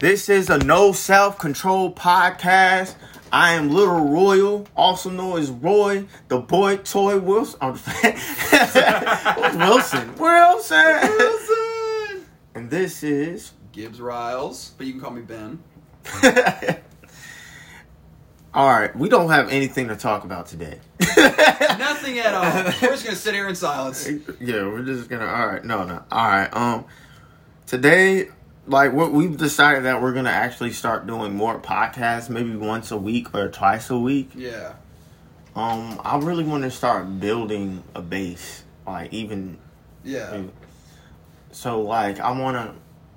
This is a no self-control podcast. I am Little Royal, also known as Roy, the boy toy Wilson. Wilson. And this is Gibbs Riles, but you can call me Ben. Alright, we don't have anything to talk about today. Nothing at all. We're just gonna sit here in silence. Yeah, we're just gonna alright. Today, like, we've decided that we're gonna actually start doing more podcasts, maybe once a week or twice a week. Yeah. I really wanna start building a base. Like, even so, like, I wanna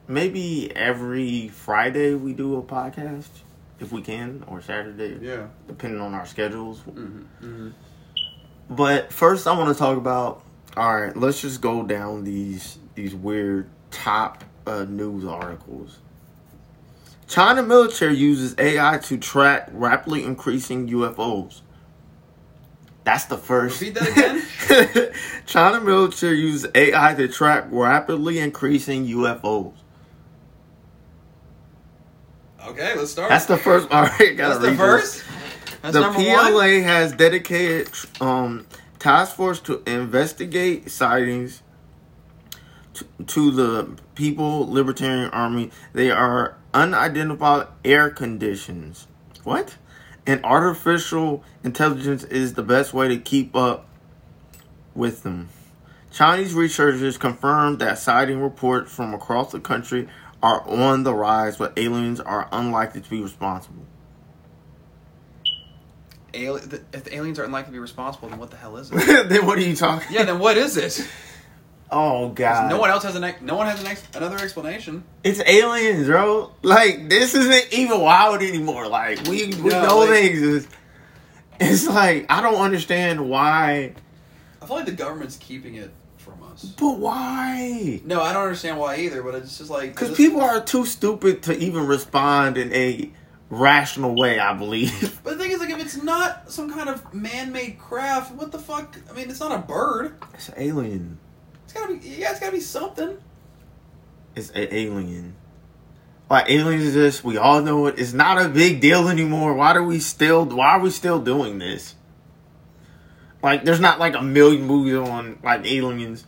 maybe every Friday we do a podcast. If we can, or Saturday, depending on our schedules. But first, I want to talk about. All right, let's just go down these weird top news articles. China military uses AI to track rapidly increasing UFOs. That's the first. Repeat that again. China military uses AI to track rapidly increasing UFOs. Okay, let's start. That's the first. All right, gotta read this. That's the PLA has dedicated task force to investigate sightings to the People Libertarian Army. They are unidentified air conditions. What? And artificial intelligence is the best way to keep up with them. Chinese researchers confirmed that sighting reports from across the country are on the rise, but aliens are unlikely to be responsible. If the aliens are unlikely to be responsible, then what the hell is it? Then what are you talking? Yeah, then what is it? Oh God! No one else has another explanation. It's aliens, bro. Like, this isn't even wild anymore. Like, we know they exist. It's like, I don't understand why. I feel like the government's keeping it from us. But why? No, I don't understand why either, but it's just like, because people are too stupid to even respond in a rational way, I believe. But the thing is, like, if it's not some kind of man-made craft, what the fuck? I mean, it's not a bird. It's an alien. It's gotta be something. It's an alien. Like, aliens exist. We all know it. It's not a big deal anymore. Why are we still doing this? Like, there's not, like, a million movies on, like, aliens.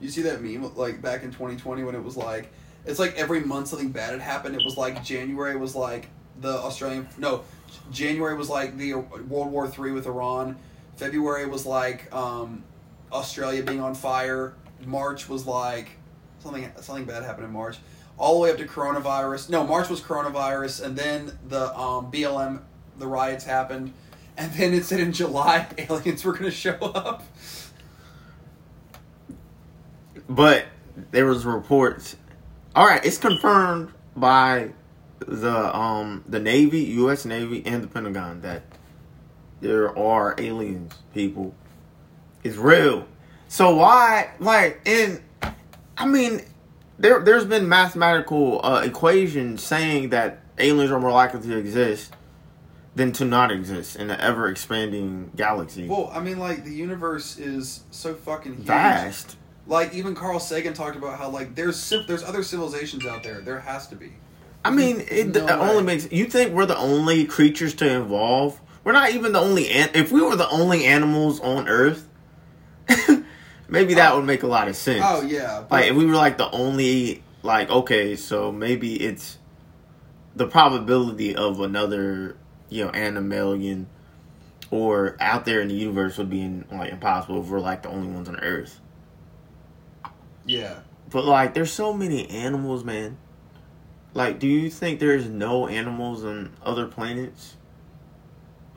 You see that meme, like, back in 2020 when it was, like... It's, like, every month something bad had happened. It was, like, January was, like, the Australian... No, January was, like, the World War III with Iran. February was, like, Australia being on fire. March was, like... Something bad happened in March. All the way up to coronavirus. No, March was coronavirus. And then the BLM, the riots happened. And then it said in July, aliens were going to show up. But there was reports. All right, it's confirmed by the Navy, U.S. Navy, and the Pentagon that there are aliens, people. It's real. So why, like, and, I mean, there's been mathematical equations saying that aliens are more likely to exist than to not exist in an ever-expanding galaxy. Well, I mean, like, the universe is so fucking huge. Vast. Like, even Carl Sagan talked about how, like, there's other civilizations out there. There has to be. I mean, it only makes... You think we're the only creatures to evolve? We're not even the only... If we were the only animals on Earth, maybe that would make a lot of sense. Oh, yeah. But, like, if we were, like, the only... Like, okay, so maybe it's the probability of another... You know, animalian or out there in the universe would be impossible if we're like the only ones on Earth. Yeah, but like, there's so many animals, man. Like, do you think there's no animals on other planets,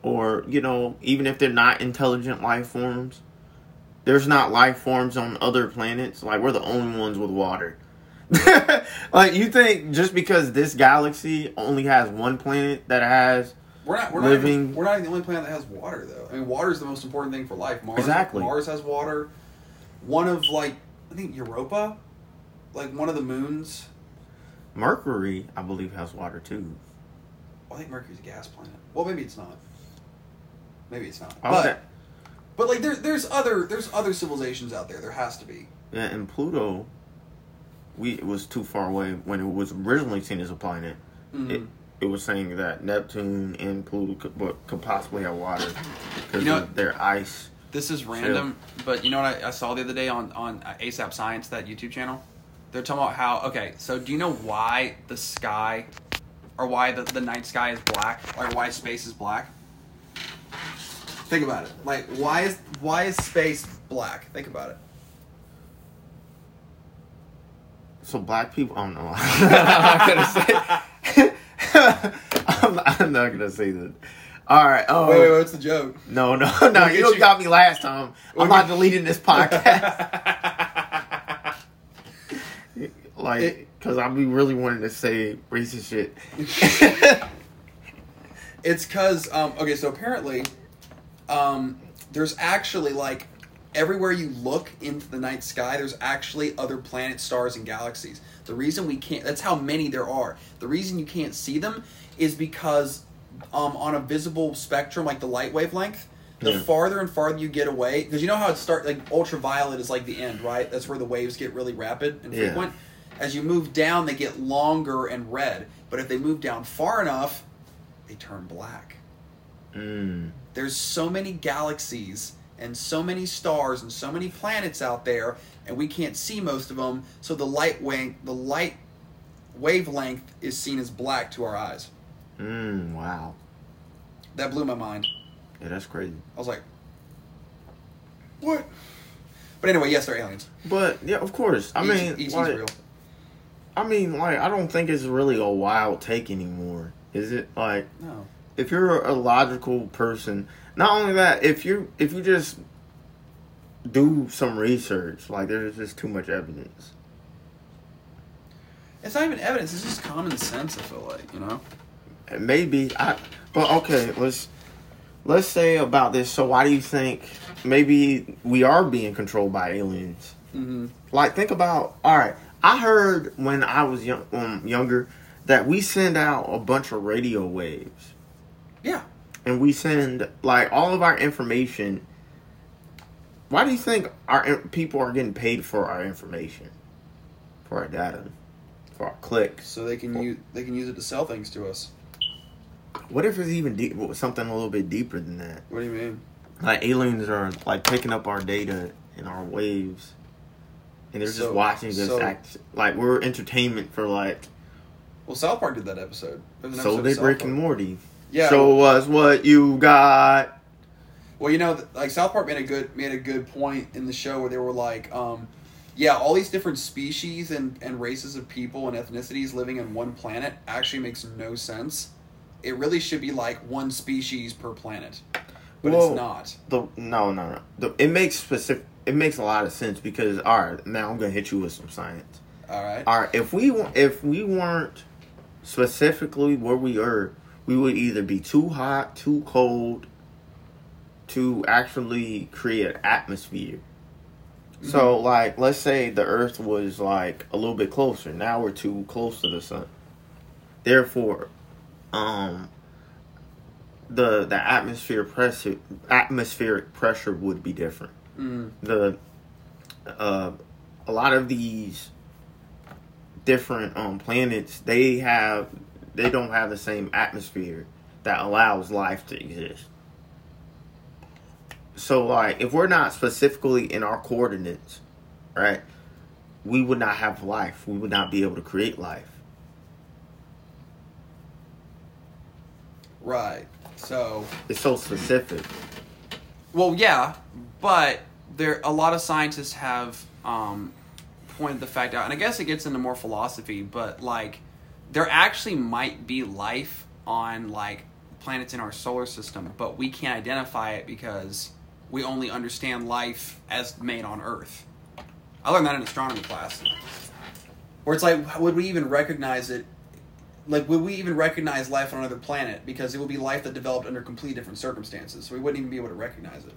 or even if they're not intelligent life forms, there's not life forms on other planets? Like, we're the only ones with water. Like, you think just because this galaxy only has one planet that has we're not even the only planet that has water, though. I mean, water is the most important thing for life. Mars, exactly. Mars has water. One of, like, I think Europa, like one of the moons. Mercury, I believe, has water too. Well, I think Mercury's a gas planet. Well, maybe it's not. But like, there's other civilizations out there. There has to be. Yeah, and Pluto it was too far away when it was originally seen as a planet. Mm-hmm. It was saying that Neptune and Pluto could possibly have water because of their ice. This is random, but you know what I saw the other day on ASAP Science, that YouTube channel? They're talking about how, okay, so do you know why the sky, or why the night sky is black, or why space is black? Think about it. Like, why is space black? Think about it. So black people, I don't know. I'm not going to say that. All right. Oh, wait, what's the joke? No. You got me last time. I'm not deleting this podcast. Because I'll be really wanting to say racist shit. It's because, okay, so apparently, there's actually, like, everywhere you look into the night sky, there's actually other planets, stars, and galaxies. The reason we can't, that's how many there are. The reason you can't see them is because on a visible spectrum, like the light wavelength, the farther and farther you get away, because you know how it starts, like ultraviolet is like the end, right? That's where the waves get really rapid and frequent. As you move down, they get longer and red. But if they move down far enough, they turn black. Mm. There's so many galaxies and so many stars and so many planets out there, and we can't see most of them, so the light wavelength is seen as black to our eyes. Mm, wow. That blew my mind. Yeah, that's crazy. I was like, what? But anyway, yes, they're aliens. But, yeah, of course. I mean, like, real. I mean, like, I don't think it's really a wild take anymore. Is it? Like, no. If you're a logical person, not only that, if you just do some research, like, there's just too much evidence. It's not even evidence. It's just common sense, I feel like, you know? Maybe okay. Let's say about this. So, why do you think maybe we are being controlled by aliens? Mm-hmm. Like, think about. All right, I heard when I was young, younger, that we send out a bunch of radio waves. Yeah, and we send like all of our information. Why do you think our people are getting paid for our information, for our data, for our clicks? So they can use it to sell things to us. What if it's even something a little bit deeper than that? What do you mean? Like, aliens are, like, picking up our data and our waves. And they're just watching us act. Like, we're entertainment for, like... Well, South Park did that episode. So did Rick and Morty. Yeah. Show us what you got. Well, you know, like, South Park made a good point in the show where they were like, yeah, all these different species and races of people and ethnicities living on one planet actually makes no sense. It really should be like one species per planet, but it's not. No. It makes a lot of sense because, all right, now I'm gonna hit you with some science. All right. If we weren't specifically where we are, we would either be too hot, too cold, to actually create an atmosphere. Mm-hmm. So, like, let's say the Earth was like a little bit closer. Now we're too close to the sun. Therefore. The atmospheric pressure would be different. Mm. A lot of these different planets they don't have the same atmosphere that allows life to exist. So, like, if we're not specifically in our coordinates, right, we would not have life. We would not be able to create life. Right, so... It's so specific. Well, yeah, but a lot of scientists have pointed the fact out, and I guess it gets into more philosophy, but, like, there actually might be life on, like, planets in our solar system, but we can't identify it because we only understand life as made on Earth. I learned that in astronomy class. Where it's like, would we even recognize it? Like, would we even recognize life on another planet? Because it would be life that developed under completely different circumstances. So we wouldn't even be able to recognize it.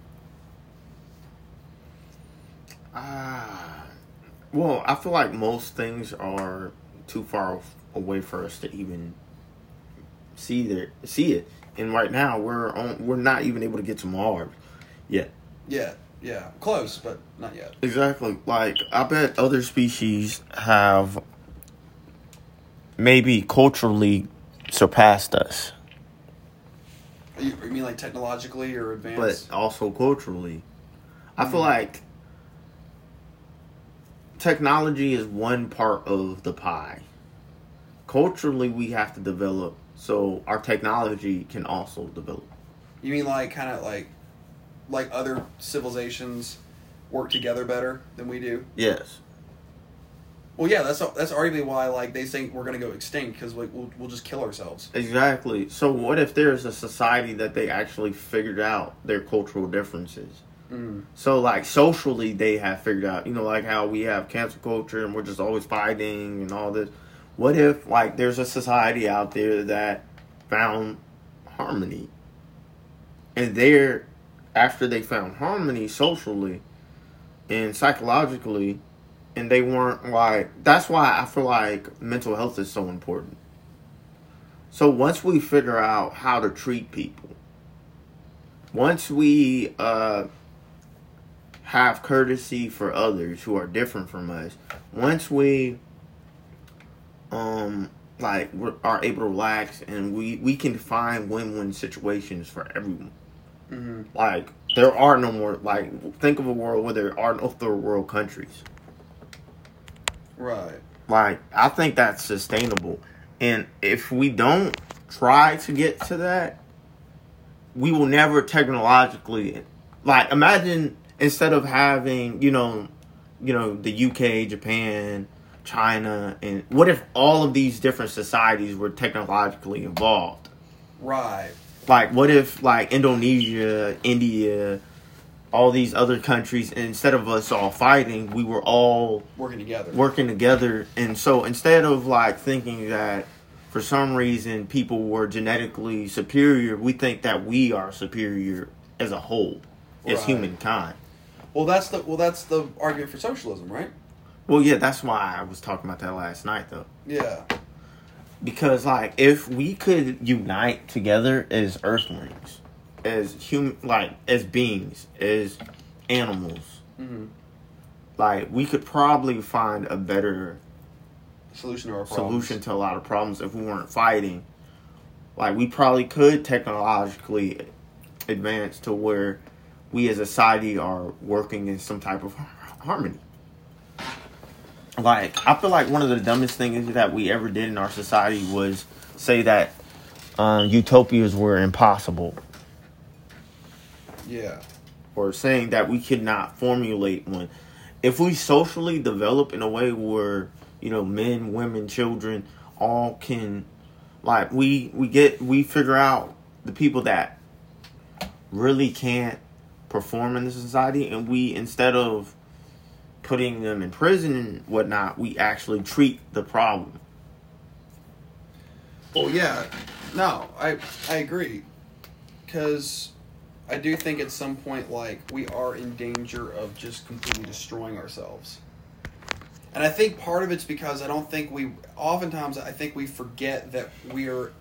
Well, I feel like most things are too far away for us to even see it. And right now, we're not even able to get to Mars yet. Yeah. Yeah, close, but not yet. Exactly. Like, I bet other species have maybe culturally surpassed us. You mean like technologically or advanced? But also culturally. I feel like technology is one part of the pie. Culturally, we have to develop so our technology can also develop. You mean like kind of like other civilizations work together better than we do? Yes. Well, yeah, that's arguably why like they think we're gonna go extinct because we'll just kill ourselves. Exactly. So what if there's a society that they actually figured out their cultural differences? Mm. So like socially they have figured out, you know, like how we have cancel culture and we're just always fighting and all this. What if like there's a society out there that found harmony, and they're after they found harmony socially and psychologically, and they weren't like, that's why I feel like mental health is so important. So once we figure out how to treat people, once we have courtesy for others who are different from us, once we are able to relax and we can find win-win situations for everyone. Mm-hmm. Like, there are no more, like, think of a world where there are no third world countries. Right. Like, I think that's sustainable. And if we don't try to get to that, we will never technologically, like, imagine instead of having, you know, the UK, Japan, China, and what if all of these different societies were technologically involved? Right. Like, what if, like, Indonesia, India, all these other countries, instead of us all fighting, we were all working together. And so instead of, like, thinking that for some reason people were genetically superior, we think that we are superior as a whole, as humankind. Well, that's the argument for socialism, right? Well, yeah, that's why I was talking about that last night, though. Yeah. Because, like, if we could unite together as earthlings, as human, like, as beings, as animals, mm-hmm. like, we could probably find a better solution to a lot of problems if we weren't fighting. Like, we probably could technologically advance to where we as a society are working in some type of harmony. Like, I feel like one of the dumbest things that we ever did in our society was say that utopias were impossible. Yeah. Or saying that we could not formulate one. If we socially develop in a way where, you know, men, women, children, all can, like, we figure out the people that really can't perform in the society, and we, instead of putting them in prison and whatnot, we actually treat the problem. Well, yeah. No, I agree. Because I do think at some point, like, we are in danger of just completely destroying ourselves. And I think part of it's because I think we forget that we are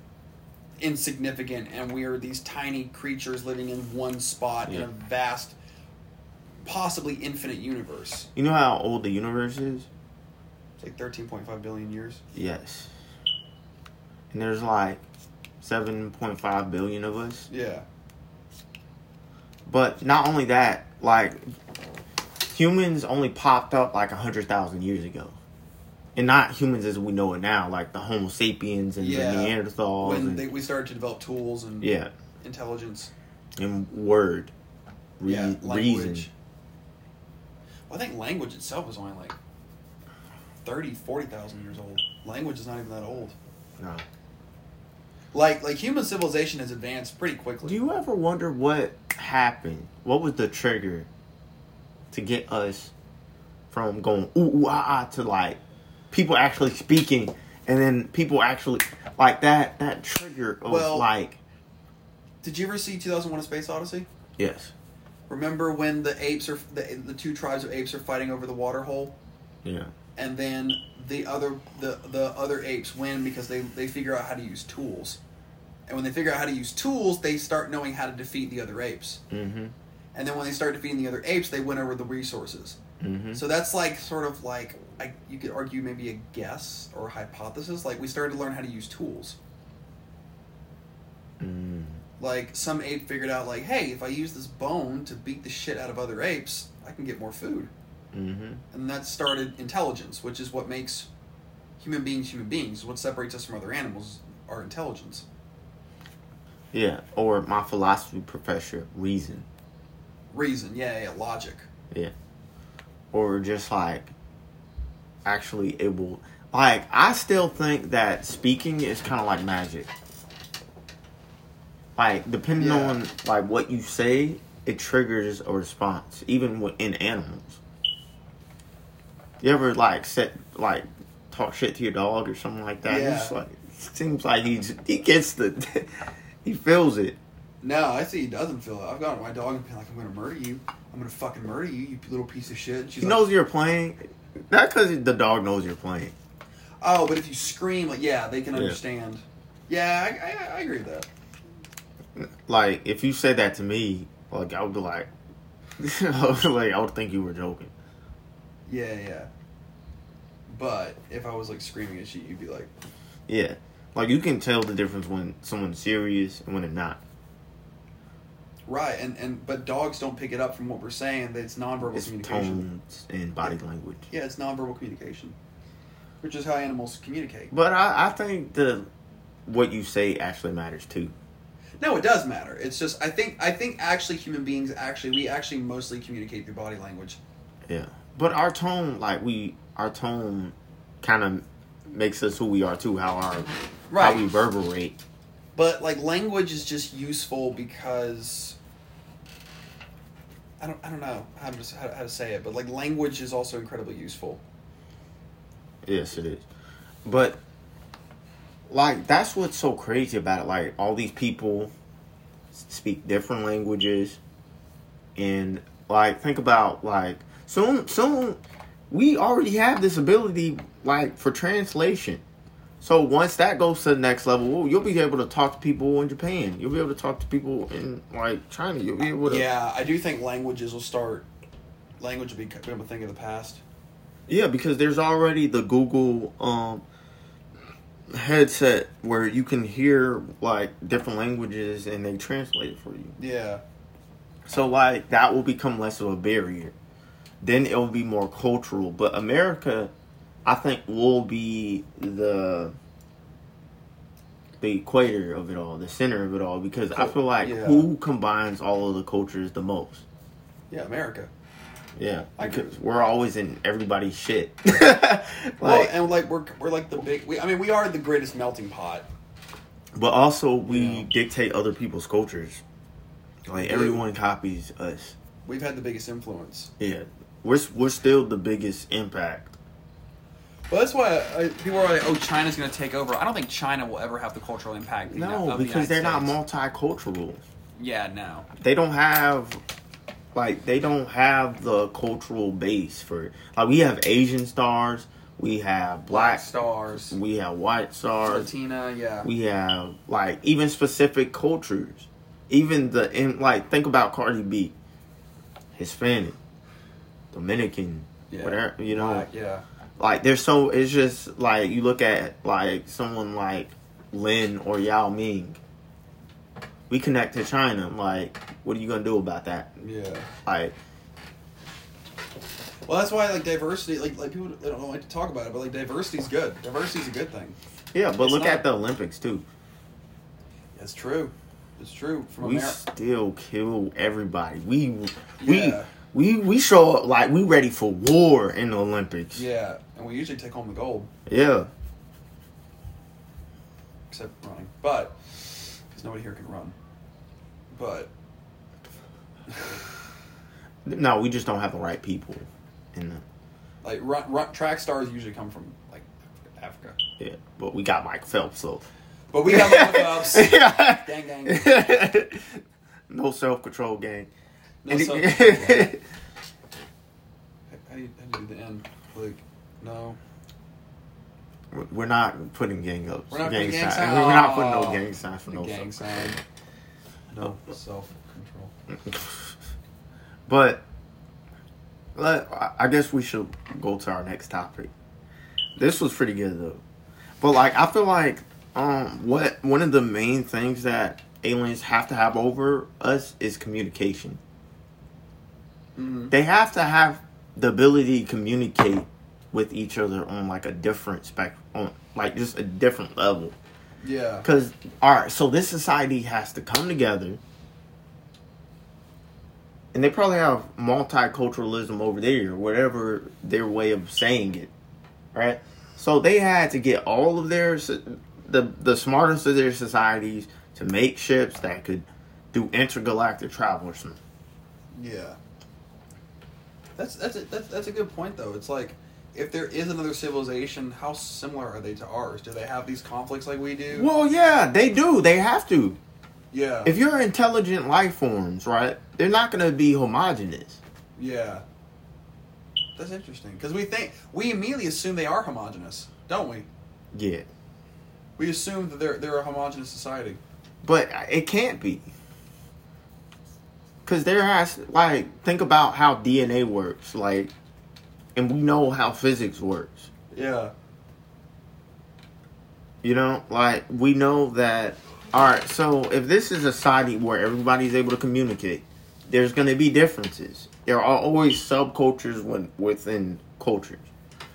insignificant and we are these tiny creatures living in one spot in a vast, possibly infinite universe. You know how old the universe is? It's like 13.5 billion years. Yes. And there's like 7.5 billion of us. Yeah. But not only that, like, humans only popped up like 100,000 years ago. And not humans as we know it now, like the Homo sapiens and the Neanderthals. When we started to develop tools and intelligence. And word. Reason. I think language itself is only like 30,000, 40,000 years old. Language is not even that old. No. Like human civilization has advanced pretty quickly. Do you ever wonder what happened? What was the trigger to get us from going ooh ah to like people actually speaking, and then people actually like that trigger of like. Did you ever see 2001: A Space Odyssey? Yes. Remember when the apes are the two tribes of apes are fighting over the water hole? Yeah. And then the other apes win because they figure out how to use tools, and when they figure out how to use tools, they start knowing how to defeat the other apes. Mm-hmm. And then when they started feeding the other apes, they went over the resources. Mm-hmm. So that's like sort of like, you could argue maybe a guess or a hypothesis. Like we started to learn how to use tools. Mm. Like some ape figured out like, hey, if I use this bone to beat the shit out of other apes, I can get more food. Mm-hmm. And that started intelligence, which is what makes human beings. What separates us from other animals, our intelligence. Yeah, or my philosophy professor, reason. Reason, yeah, logic. Yeah. Or just like, actually able, like, I still think that speaking is kind of like magic. Like, depending on, like, what you say, it triggers a response, even in animals. You ever, like, talk shit to your dog or something like that? Yeah. It's like, it seems like he gets the... He feels it. No, I see he doesn't feel it. I've gotten my dog and been like, I'm going to murder you. I'm going to fucking murder you, you little piece of shit. She knows you're playing. Not because the dog knows you're playing. Oh, but if you scream, like, yeah, they can understand. Yeah, I agree with that. Like, if you said that to me, like, I would be like, I would think you were joking. Yeah. But if I was, like, screaming at shit, you'd be like... Yeah. Like, you can tell the difference when someone's serious and when they're not. Right, but dogs don't pick it up from what we're saying. It's nonverbal communication. Tones and body language. Yeah, it's nonverbal communication, which is how animals communicate. But I think what you say actually matters, too. No, it does matter. It's just, I think actually human beings, we mostly communicate through body language. Yeah. But our tone, our tone kind of makes us who we are, too, how we reverberate. But, like, language is just useful because I don't know how to say it, but, like, language is also incredibly useful. Yes, it is. But, like, that's what's so crazy about it. Like, all these people speak different languages. And, like, think about, like, soon we already have this ability, like, for translation. So once that goes to the next level, you'll be able to talk to people in Japan. You'll be able to talk to people in, like, China. You'll be able to... Yeah, I do think language will become a thing of the past. Yeah, because there's already the Google headset where you can hear, like, different languages and they translate it for you. Yeah. So, like, that will become less of a barrier. Then it will be more cultural. But America... I think we'll be the equator of it all, the center of it all, because I feel like who combines all of the cultures the most? Yeah, America. Yeah, because we're always in everybody's shit. We're like the big. We are the greatest melting pot. But also, we dictate other people's cultures. Like everyone copies us. We've had the biggest influence. Yeah, we're still the biggest impact. Well, that's why people are like, oh, China's going to take over. I don't think China will ever have the cultural impact. No, because they're not multicultural. Yeah, no. They don't have the cultural base for it. Like, we have Asian stars. We have black stars. We have white stars. Latina, yeah. We have, like, even specific cultures. Even think about Cardi B. Hispanic. Dominican. Yeah. Whatever, you know. Yeah. Like, it's just, like, you look at, like, someone like Lin or Yao Ming. We connect to China. Like, what are you going to do about that? Yeah. Like. Well, that's why, like, diversity, like people don't like to talk about it, but, like, diversity's good. Diversity's a good thing. Yeah, but look at the Olympics, too. That's true. It's true. We still kill everybody. We show up like we ready for war in the Olympics. Yeah, and we usually take home the gold. Yeah. Except running. But, because nobody here can run. But. No, we just don't have the right people in the. Like, track stars usually come from, like, Africa. Yeah, but we got Mike Phelps, so. But we got Mike Phelps. Yeah. Gang. No self-control, gang. No, how do you do the end? Like, no. We're not putting gang up. We're not putting gang sign. We're not putting no gang sign for no self-control. No self-control. But I guess we should go to our next topic. This was pretty good though. But like, I feel like one of the main things that aliens have to have over us is communication. Mm-hmm. They have to have the ability to communicate with each other on like a different spectrum, like just a different level. Yeah. Because, all right, so this society has to come together. And they probably have multiculturalism over there, whatever their way of saying it, right? So they had to get all of their, the smartest of their societies to make ships that could do intergalactic travel or something. Yeah. That's a good point, though. It's like, if there is another civilization, how similar are they to ours? Do they have these conflicts like we do? Well, yeah, they do. They have to. Yeah. If you're intelligent life forms, right, they're not going to be homogenous. Yeah. That's interesting. Because we immediately assume they are homogenous, don't we? Yeah. We assume that they're a homogenous society. But it can't be. Because there has, like, think about how DNA works, like, and we know how physics works. Yeah. You know, like, we know that, all right, so if this is a society where everybody's able to communicate, there's going to be differences. There are always subcultures within cultures.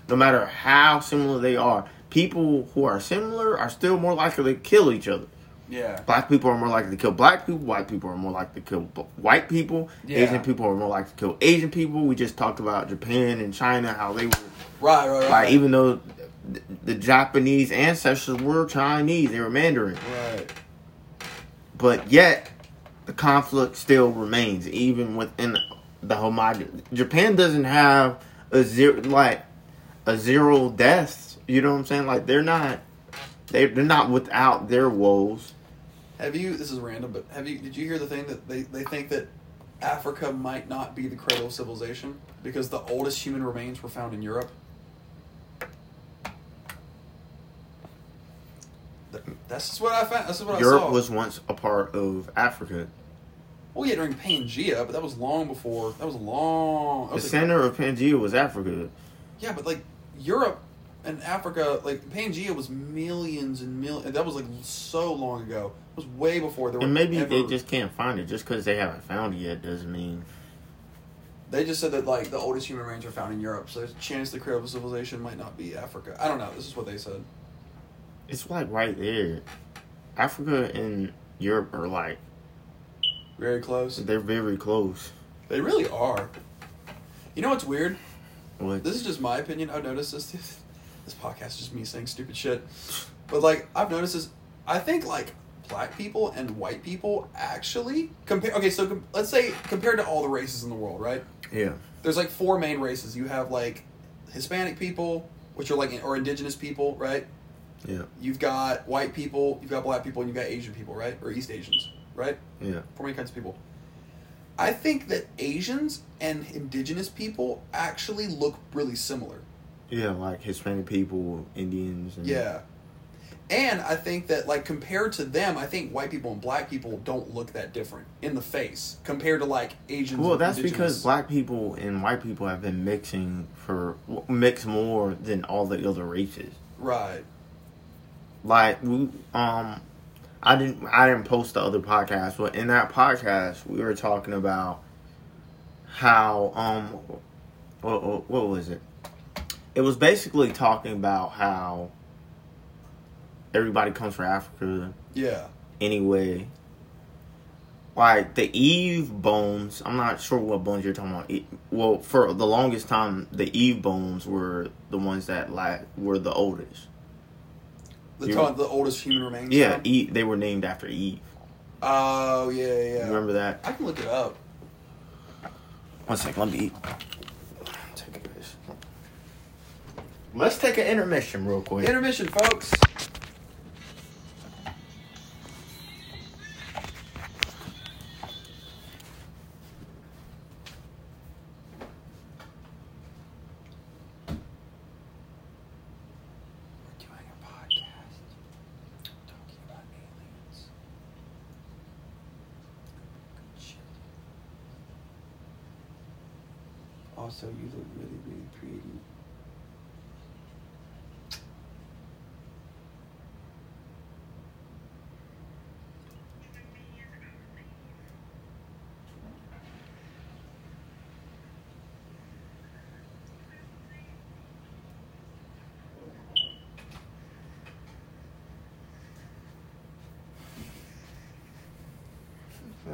No matter how similar they are, people who are similar are still more likely to kill each other. Yeah. Black people are more likely to kill black people. White people are more likely to kill white people. Yeah. Asian people are more likely to kill Asian people. We just talked about Japan and China, how they were... Right. Like, even though the Japanese ancestors were Chinese, they were Mandarin. Right. But yet, the conflict still remains, even within the homogenous... Japan doesn't have a zero deaths, you know what I'm saying? Like, they're not without their woes. This is random, but did you hear the thing that they think that Africa might not be the cradle of civilization because the oldest human remains were found in Europe? That's what I found. That's what I saw. Europe was once a part of Africa. Well, yeah, during Pangea, but that was long before. That was long. The center of Pangea was Africa. Yeah, but like Europe and Africa, like Pangea was millions and millions. That was like so long ago. It was way before there. And maybe they just can't find it. Just because they haven't found it yet doesn't mean. They just said that like the oldest human remains are found in Europe, so there's a chance the cradle of civilization might not be Africa. I don't know. This is what they said. It's like right there. Africa and Europe are like very close. They're very close. They really are. You know what's weird? What? This is just my opinion. I've noticed this podcast is just me saying stupid shit. But like, I've noticed this. I think like black people and white people actually compare. Okay, so let's say compared to all the races in the world, right? Yeah. There's like four main races. You have like Hispanic people, which are like or indigenous people, right? Yeah. You've got white people, you've got black people, and you've got Asian people, right? Or East Asians, right? Yeah. Four main kinds of people. I think that Asians and indigenous people actually look really similar. Yeah, like Hispanic people, Indians. And... Yeah. And I think that, like, compared to them, I think white people and black people don't look that different in the face compared to, like, Asians and indigenous. Well, that's because black people and white people have been mix more than all the other races. Right. Like, we, I didn't post the other podcast, but in that podcast, we were talking about how, what was it? It was basically talking about how everybody comes from Africa. Yeah. Anyway, like the Eve bones, I'm not sure what bones you're talking about. Well, for the longest time, the Eve bones were the ones that like were the oldest. The oldest human remains. Yeah, they were named after Eve. Oh, yeah. You remember that? I can look it up. One second, let me eat. Let's take an intermission real quick. Intermission, folks. also, you look really, really pretty.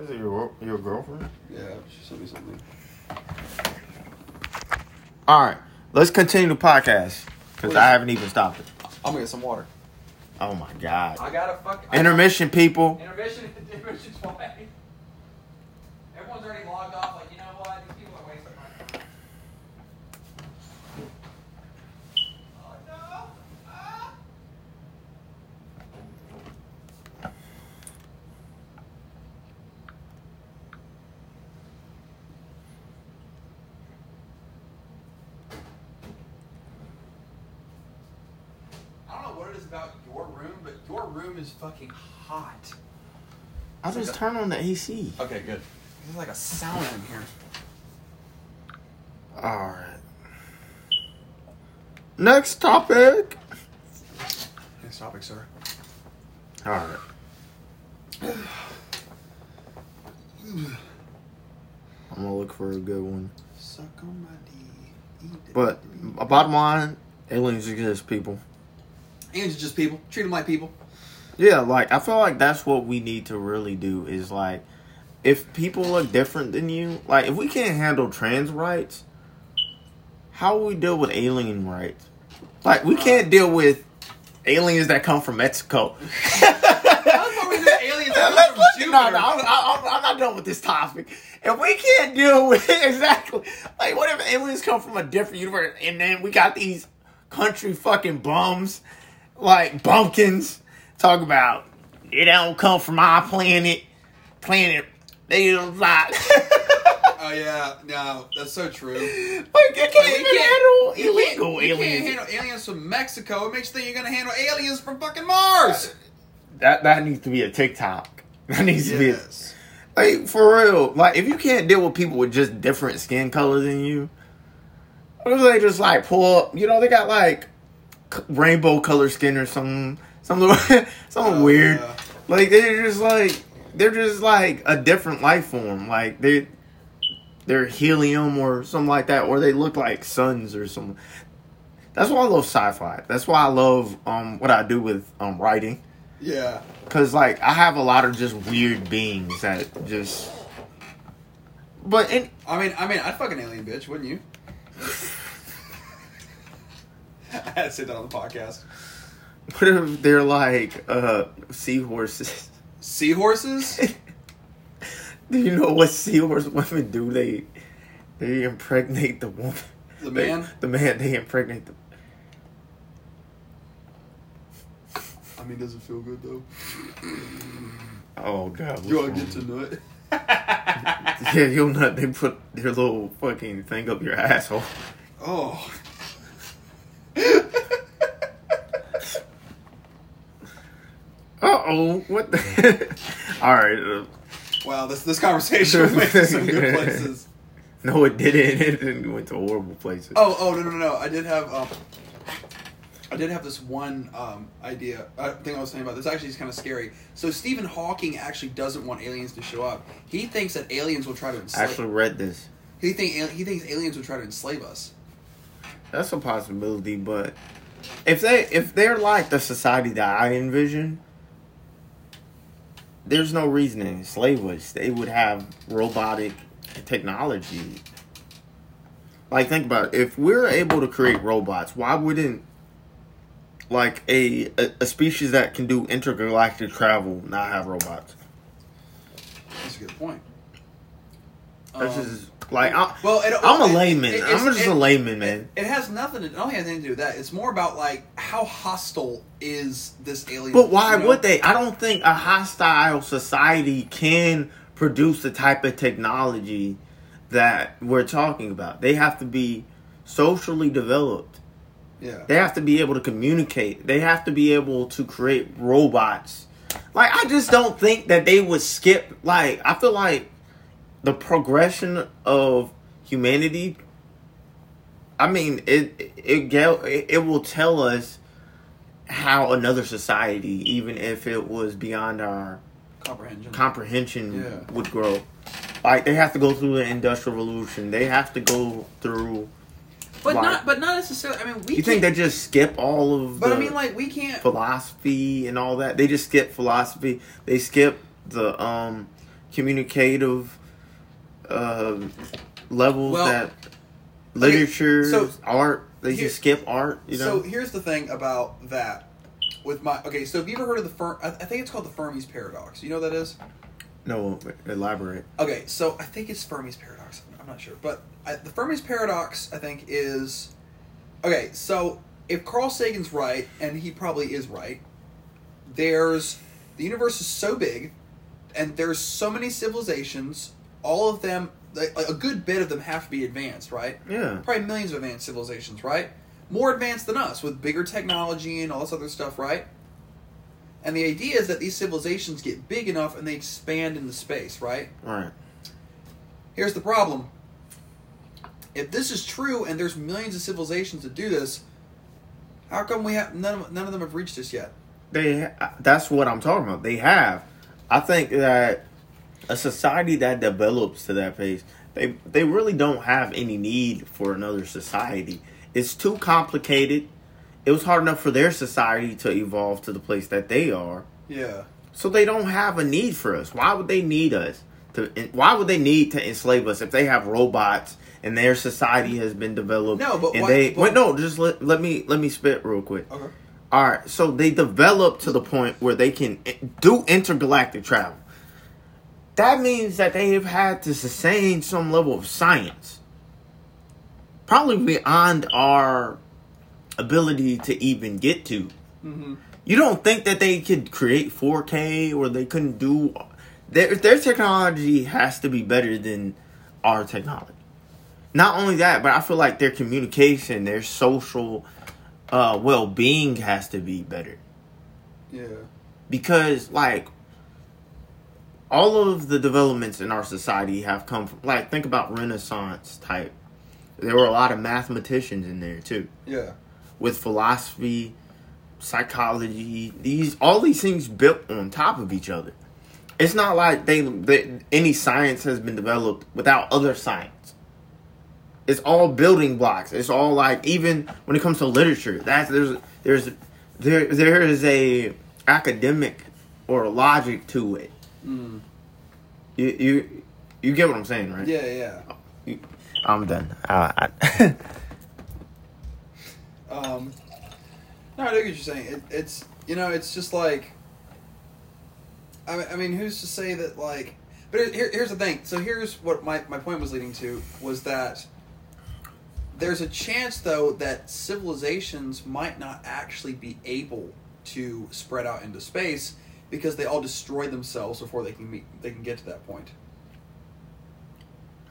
Is it your girlfriend? Yeah, she sent me something. All right, let's continue the podcast because I haven't even stopped it. I'm gonna get some water. Oh my god! I gotta intermission, people. Intermission's why. Everyone's already logged off. Like, you know what? These people are wasting my time. Oh no! Ah. About your room, but your room is fucking hot. I just turned on the AC. Okay, good. There's like a sauna in here. Alright. Next topic. Next topic, sir. Alright. I'm gonna look for a good one. Suck on my D. But, bottom line, aliens exist, people. Aliens are just people. Treat them like people. Yeah, like, I feel like that's what we need to really do is, like, if people look different than you, like, if we can't handle trans rights, how will we deal with alien rights? Like, we can't deal with aliens that come from Mexico. I'm not done with this topic. If we can't deal with exactly, like, what if aliens come from a different universe and then we got these country fucking bums? Like, bumpkins talk about it don't come from our planet they don't like. Oh yeah, no, that's so true. Like, you can't handle aliens. You can't handle aliens from Mexico. It makes you think you're gonna handle aliens from fucking Mars. That needs to be a TikTok. That needs to be like, for real. Like, if you can't deal with people with just different skin colors than you, what if they just like pull up? You know, they got like rainbow color skin or something weird. Yeah. Like, they're just like a different life form. Like, they're helium or something like that, or they look like suns or something. That's why I love sci-fi. That's why I love what I do with writing. Yeah, because like I have a lot of just weird beings that just. But I mean, I'd fuck an alien bitch, wouldn't you? I had to say that on the podcast. What if they're like seahorses? Seahorses? Do you know what seahorse women do? They impregnate the woman. The man? They impregnate the... I mean, does it feel good, though? Oh, God. You want to get to nut? Yeah, you'll nut. They put their little fucking thing up your asshole. Oh, uh-oh, what the... Alright. Wow, this conversation went to some good places. No, it didn't. It went to horrible places. Oh, no. I did have this one idea. I think I was thinking about this. Actually, it's kind of scary. So Stephen Hawking actually doesn't want aliens to show up. He thinks that aliens will try to enslave... I actually read this. He thinks aliens will try to enslave us. That's a possibility, but... If they're like the society that I envision... There's no reason to enslave us. They would have robotic technology. Like, think about it. If we're able to create robots, why wouldn't, like, a species that can do intergalactic travel not have robots? That's a good point. That's just... Like, I'm just a layman, man. It has nothing. It only has anything to do with that. It's more about like how hostile is this alien? But why would they? I don't think a hostile society can produce the type of technology that we're talking about. They have to be socially developed. Yeah. They have to be able to communicate. They have to be able to create robots. Like, I just don't think that they would skip. Like, I feel like the progression of humanity I mean, it will tell us how another society, even if it was beyond our comprehension yeah. would grow. Like, they have to go through the Industrial Revolution. They have to go through... But not necessarily... I mean, we You think they just skip all of But, I mean, like, we can't... philosophy and all that? They just skip philosophy. They skip the communicative levels that... Literature, art. They just skip art, you know? So, here's the thing about that. With my... Okay, so have you ever heard of the... I think it's called the Fermi's Paradox. You know what that is? No, elaborate. Okay, so I think it's Fermi's Paradox. I'm not sure. But the Fermi's Paradox, I think, is... Okay, so if Carl Sagan's right, and he probably is right, there's... The universe is so big, and there's so many civilizations, all of them... A good bit of them have to be advanced, right? Yeah. Probably millions of advanced civilizations, right? More advanced than us, with bigger technology and all this other stuff, right? And the idea is that these civilizations get big enough and they expand into space, right? Right. Here's the problem. If this is true and there's millions of civilizations that do this, how come we have none of them have reached this yet? That's what I'm talking about. They have. I think that a society that develops to that pace, they really don't have any need for another society. It's too complicated. It was hard enough for their society to evolve to the place that they are. Yeah. So they don't have a need for us. Why would they need us? Why would they need to enslave us if they have robots and their society has been developed? No, but just let me spit real quick. Okay. All right. So they developed to the point where they can do intergalactic travel. That means that they have had to sustain some level of science. Probably beyond our ability to even get to. Mm-hmm. You don't think that they could create 4K or they couldn't do... Their technology has to be better than our technology. Not only that, but I feel like their communication, their social well-being has to be better. Yeah. Because, like... All of the developments in our society have come from... Like, think about Renaissance type. There were a lot of mathematicians in there, too. Yeah. With philosophy, psychology. All these things built on top of each other. It's not like any science has been developed without other science. It's all building blocks. It's all like... Even when it comes to literature, there is a academic or logic to it. Mm. You get what I'm saying, right? Yeah, yeah. I'm done. No, I do get what you're saying. It's you know, it's just like. I mean, who's to say that like? But here's the thing. So here's what my point was leading to was that. There's a chance though that civilizations might not actually be able to spread out into space. Because they all destroy themselves before they can get to that point.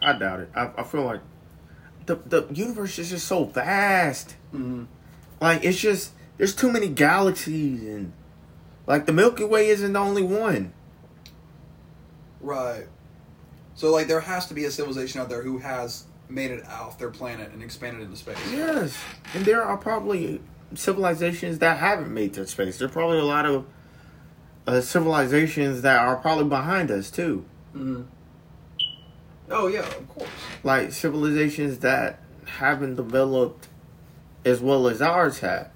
I doubt it. I feel like the universe is just so vast. Mm-hmm. Like it's just there's too many galaxies and like the Milky Way isn't the only one. Right. So like there has to be a civilization out there who has made it out their planet and expanded into space. Yes, and there are probably civilizations that haven't made their space. There's probably a lot of civilizations that are probably behind us too. Mm-hmm. Oh yeah, of course. Like civilizations that haven't developed as well as ours have.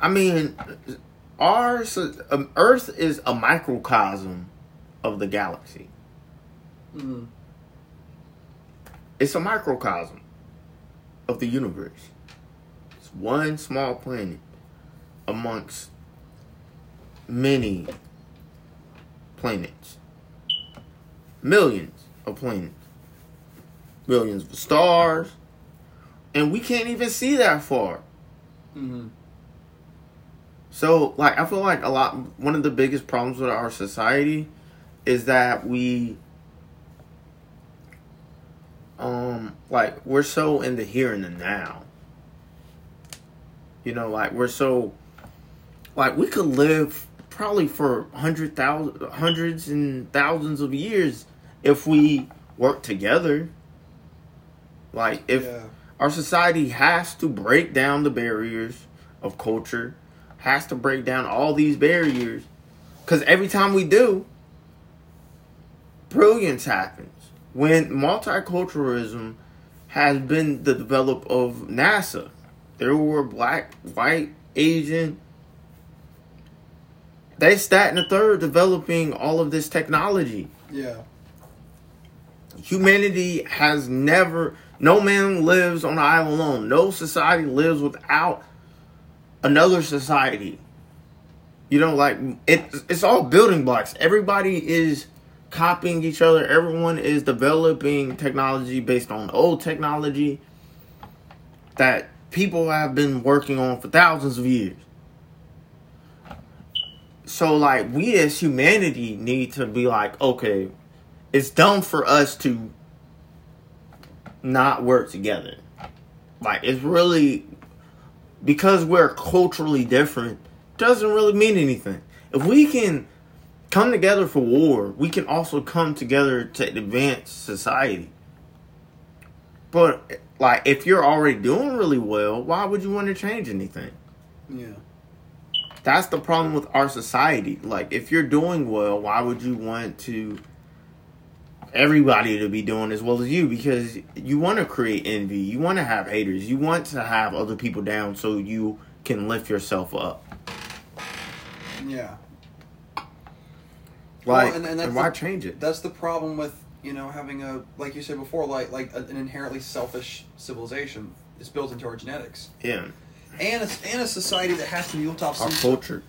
I mean, Earth is a microcosm of the galaxy. Mm-hmm. It's a microcosm of the universe. It's one small planet amongst many planets. Millions of planets. Billions of stars. And we can't even see that far. Mm-hmm. So, like, I feel like one of the biggest problems with our society is that we, we're so in the here and the now. You know, like, we're so, like, we could live probably for hundreds and thousands of years if we work together. Like, if Our society has to break down the barriers of culture, has to break down all these barriers, because every time we do, brilliance happens. When multiculturalism has been the development of NASA, there were black, white, Asian, they sat in a third developing all of this technology. Yeah. Humanity has never... No man lives on an island alone. No society lives without another society. You know, like... It's all building blocks. Everybody is copying each other. Everyone is developing technology based on old technology that people have been working on for thousands of years. So, like, we as humanity need to be like, okay... It's dumb for us to not work together. Like, it's really, because we're culturally different, doesn't really mean anything. If we can come together for war, we can also come together to advance society. But, like, if you're already doing really well, why would you want to change anything? Yeah. That's the problem with our society. Like, if you're doing well, why would you want to... everybody to be doing as well as you, because you want to create envy, you want to have haters, you want to have other people down so you can lift yourself up. Yeah. Like, well, and why change it? That's the problem with, you know, having a, like you said before, like an inherently selfish civilization. It's built into our genetics. Yeah. And a society that has to be autopsy. Our culture.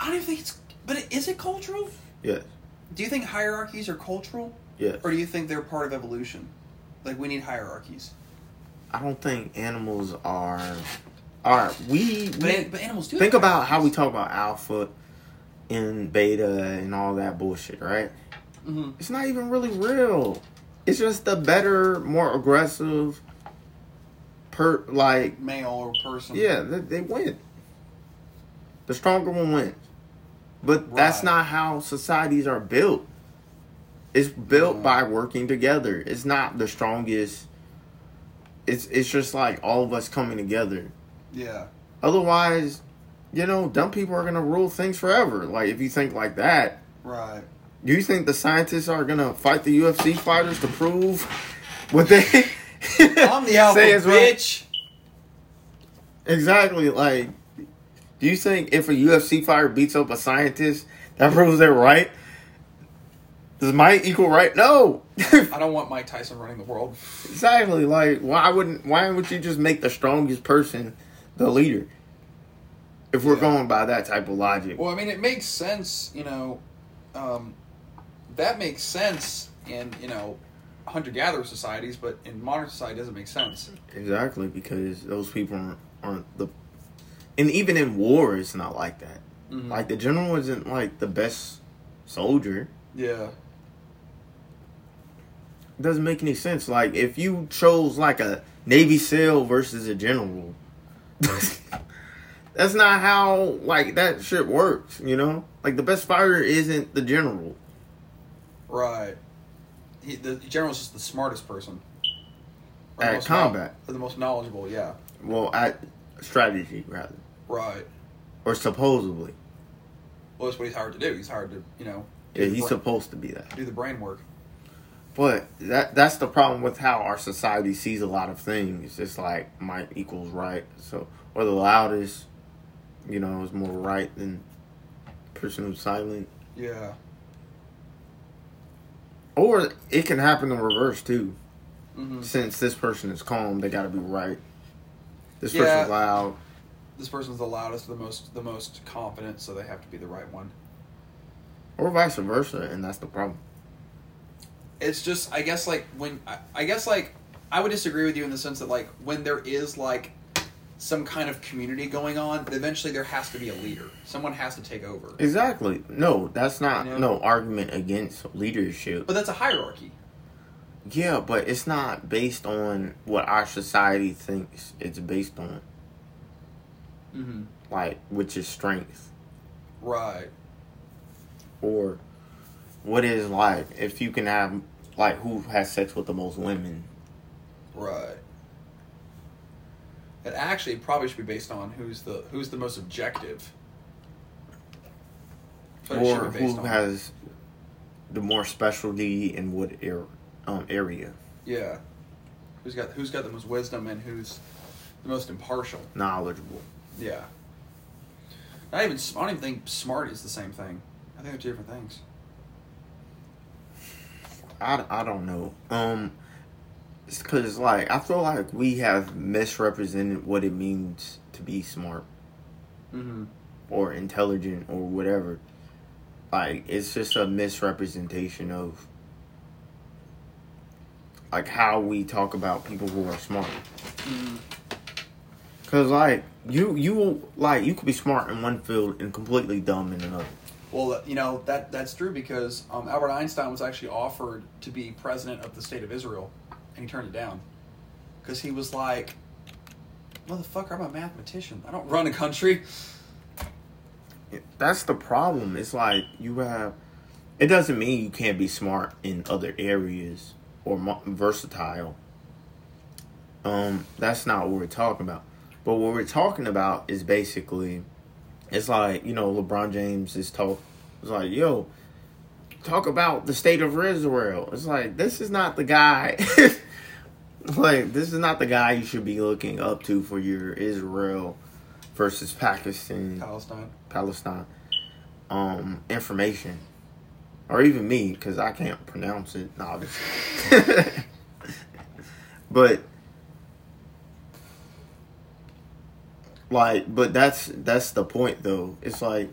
I don't even think it's, but is it cultural? Yes. Do you think hierarchies are cultural? Yes. Or do you think they're part of evolution? Like, we need hierarchies. I don't think animals are... Alright, But animals do. Think about how we talk about alpha and beta and all that bullshit, right? Mm-hmm. It's not even really real. It's just the better, more aggressive... male or person. Yeah, they win. The stronger one wins. But right. That's not how societies are built. It's built by working together. It's not the strongest. It's just like all of us coming together. Yeah. Otherwise, you know, dumb people are going to rule things forever. Like, if you think like that. Right. Do you think the scientists are going to fight the UFC fighters to prove what they I'm the alpha, bitch. Well? Exactly, like... Do you think if a UFC fighter beats up a scientist, that proves they're right? Does Mike equal right? No. I don't want Mike Tyson running the world. Exactly. Like, why would you just make the strongest person the leader? If we're going by that type of logic. Well, I mean, it makes sense, you know, that makes sense in, you know, hunter-gatherer societies, but in modern society it doesn't make sense. Exactly, because those people aren't the... And even in war, it's not like that. Mm-hmm. Like, the general isn't, like, the best soldier. Yeah. It doesn't make any sense. Like, if you chose, like, a Navy SEAL versus a general, that's not how, like, that shit works, you know? Like, the best fighter isn't the general. Right. The general's just the smartest person. Or at combat. Or the most knowledgeable, yeah. Well, strategy, rather. Right. Or supposedly. Well, that's what he's hired to do. He's hired to, you know... Yeah, he's supposed to be that. Do the brain work. But that's the problem with how our society sees a lot of things. It's like, might equals right. So, or the loudest, you know, is more right than the person who's silent. Yeah. Or it can happen in reverse, too. Mm-hmm. Since this person is calm, they gotta be right. This person's loud. This person's the loudest, the most confident, so they have to be the right one. Or vice versa, and that's the problem. It's just, I guess, like, when... I guess, like, I would disagree with you in the sense that, like, when there is, like, some kind of community going on, eventually there has to be a leader. Someone has to take over. Exactly. No, that's not... You know? No argument against leadership. But that's a hierarchy. Yeah, but it's not based on what our society thinks it's based on. Mm-hmm. Like, which is strength. Right. Or what is, like, if you can have, like, who has sex with the most women. Right. It actually probably should be based on who's the most objective, but or who has the more specialty in what area. Yeah, who's got the most wisdom and who's the most impartial, knowledgeable. Yeah. I don't even think smart is the same thing. I think they're two different things. I don't know. It's because, like, I feel like we have misrepresented what it means to be smart. Mm-hmm. Or intelligent or whatever. Like, it's just a misrepresentation of, like, how we talk about people who are smart. Mm-hmm. Because, like, you could be smart in one field and completely dumb in another. Well, you know, that's true because Albert Einstein was actually offered to be president of the State of Israel, and he turned it down. Because he was like, motherfucker, I'm a mathematician. I don't run a country. That's the problem. It's like you have... It doesn't mean you can't be smart in other areas or versatile. That's not what we're talking about. But what we're talking about is basically, it's like, you know, LeBron James is like, yo, talk about the State of Israel. It's like, this is not the guy. Like, this is not the guy you should be looking up to for your Israel versus Palestine information. Or even me, because I can't pronounce it, obviously. But... like, but that's the point, though. It's like,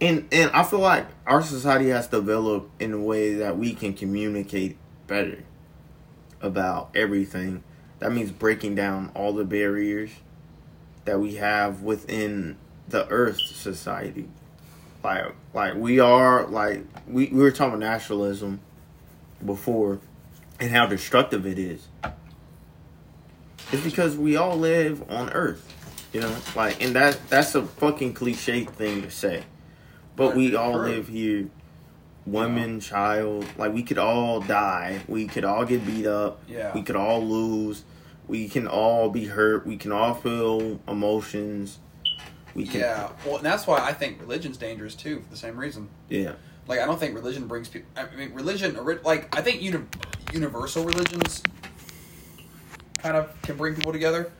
and I feel like our society has developed in a way that we can communicate better about everything. That means breaking down all the barriers that we have within the Earth society. Like we are, like, we were talking about nationalism before and how destructive it is. It's because we all live on Earth. You know, like, and that's a fucking cliche thing to say. But we all live here, woman, child, like, we could all die. We could all get beat up. Yeah. We could all lose. We can all be hurt. We can all feel emotions. We can. Yeah, well, and that's why I think religion's dangerous, too, for the same reason. Yeah. Like, I don't think religion brings people... I mean, religion... Like, I think universal religions kind of can bring people together.